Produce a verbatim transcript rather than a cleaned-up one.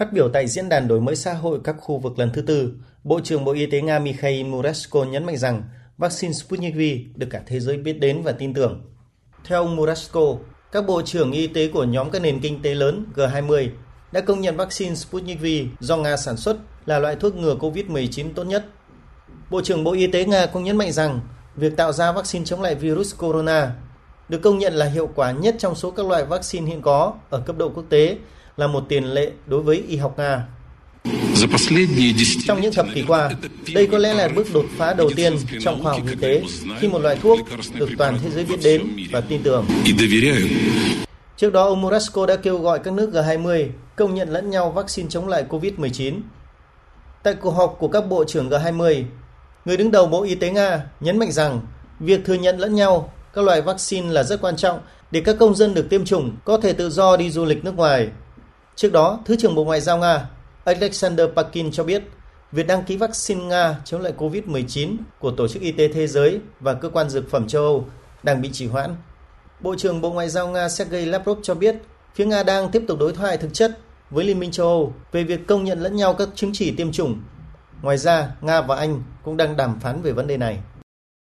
Phát biểu tại Diễn đàn Đổi mới xã hội các khu vực lần thứ tư, Bộ trưởng Bộ Y tế Nga Mikhail Murashko nhấn mạnh rằng vaccine Sputnik V được cả thế giới biết đến và tin tưởng. Theo ông Murashko, các bộ trưởng y tế của nhóm các nền kinh tế lớn G hai mươi đã công nhận vaccine Sputnik V do Nga sản xuất là loại thuốc ngừa covid mười chín tốt nhất. Bộ trưởng Bộ Y tế Nga cũng nhấn mạnh rằng việc tạo ra vaccine chống lại virus corona được công nhận là hiệu quả nhất trong số các loại vaccine hiện có ở cấp độ quốc tế, là một tiền lệ đối với y học Nga. Trong những thập kỷ qua, đây có lẽ là bước đột phá đầu tiên trong khoa học y tế khi một loại thuốc được toàn thế giới biết đến và tin tưởng. Trước đó, ông Murashko đã kêu gọi các nước G hai mươi công nhận lẫn nhau vaccine chống lại covid mười chín. Tại cuộc họp của các bộ trưởng G hai mươi, người đứng đầu Bộ Y tế Nga nhấn mạnh rằng việc thừa nhận lẫn nhau các loại vaccine là rất quan trọng để các công dân được tiêm chủng có thể tự do đi du lịch nước ngoài. Trước đó, Thứ trưởng Bộ Ngoại giao Nga Alexander Parkin cho biết việc đăng ký vaccine Nga chống lại covid mười chín của Tổ chức Y tế Thế giới và Cơ quan Dược phẩm châu Âu đang bị trì hoãn. Bộ trưởng Bộ Ngoại giao Nga Sergei Lavrov cho biết phía Nga đang tiếp tục đối thoại thực chất với Liên minh châu Âu về việc công nhận lẫn nhau các chứng chỉ tiêm chủng. Ngoài ra, Nga và Anh cũng đang đàm phán về vấn đề này.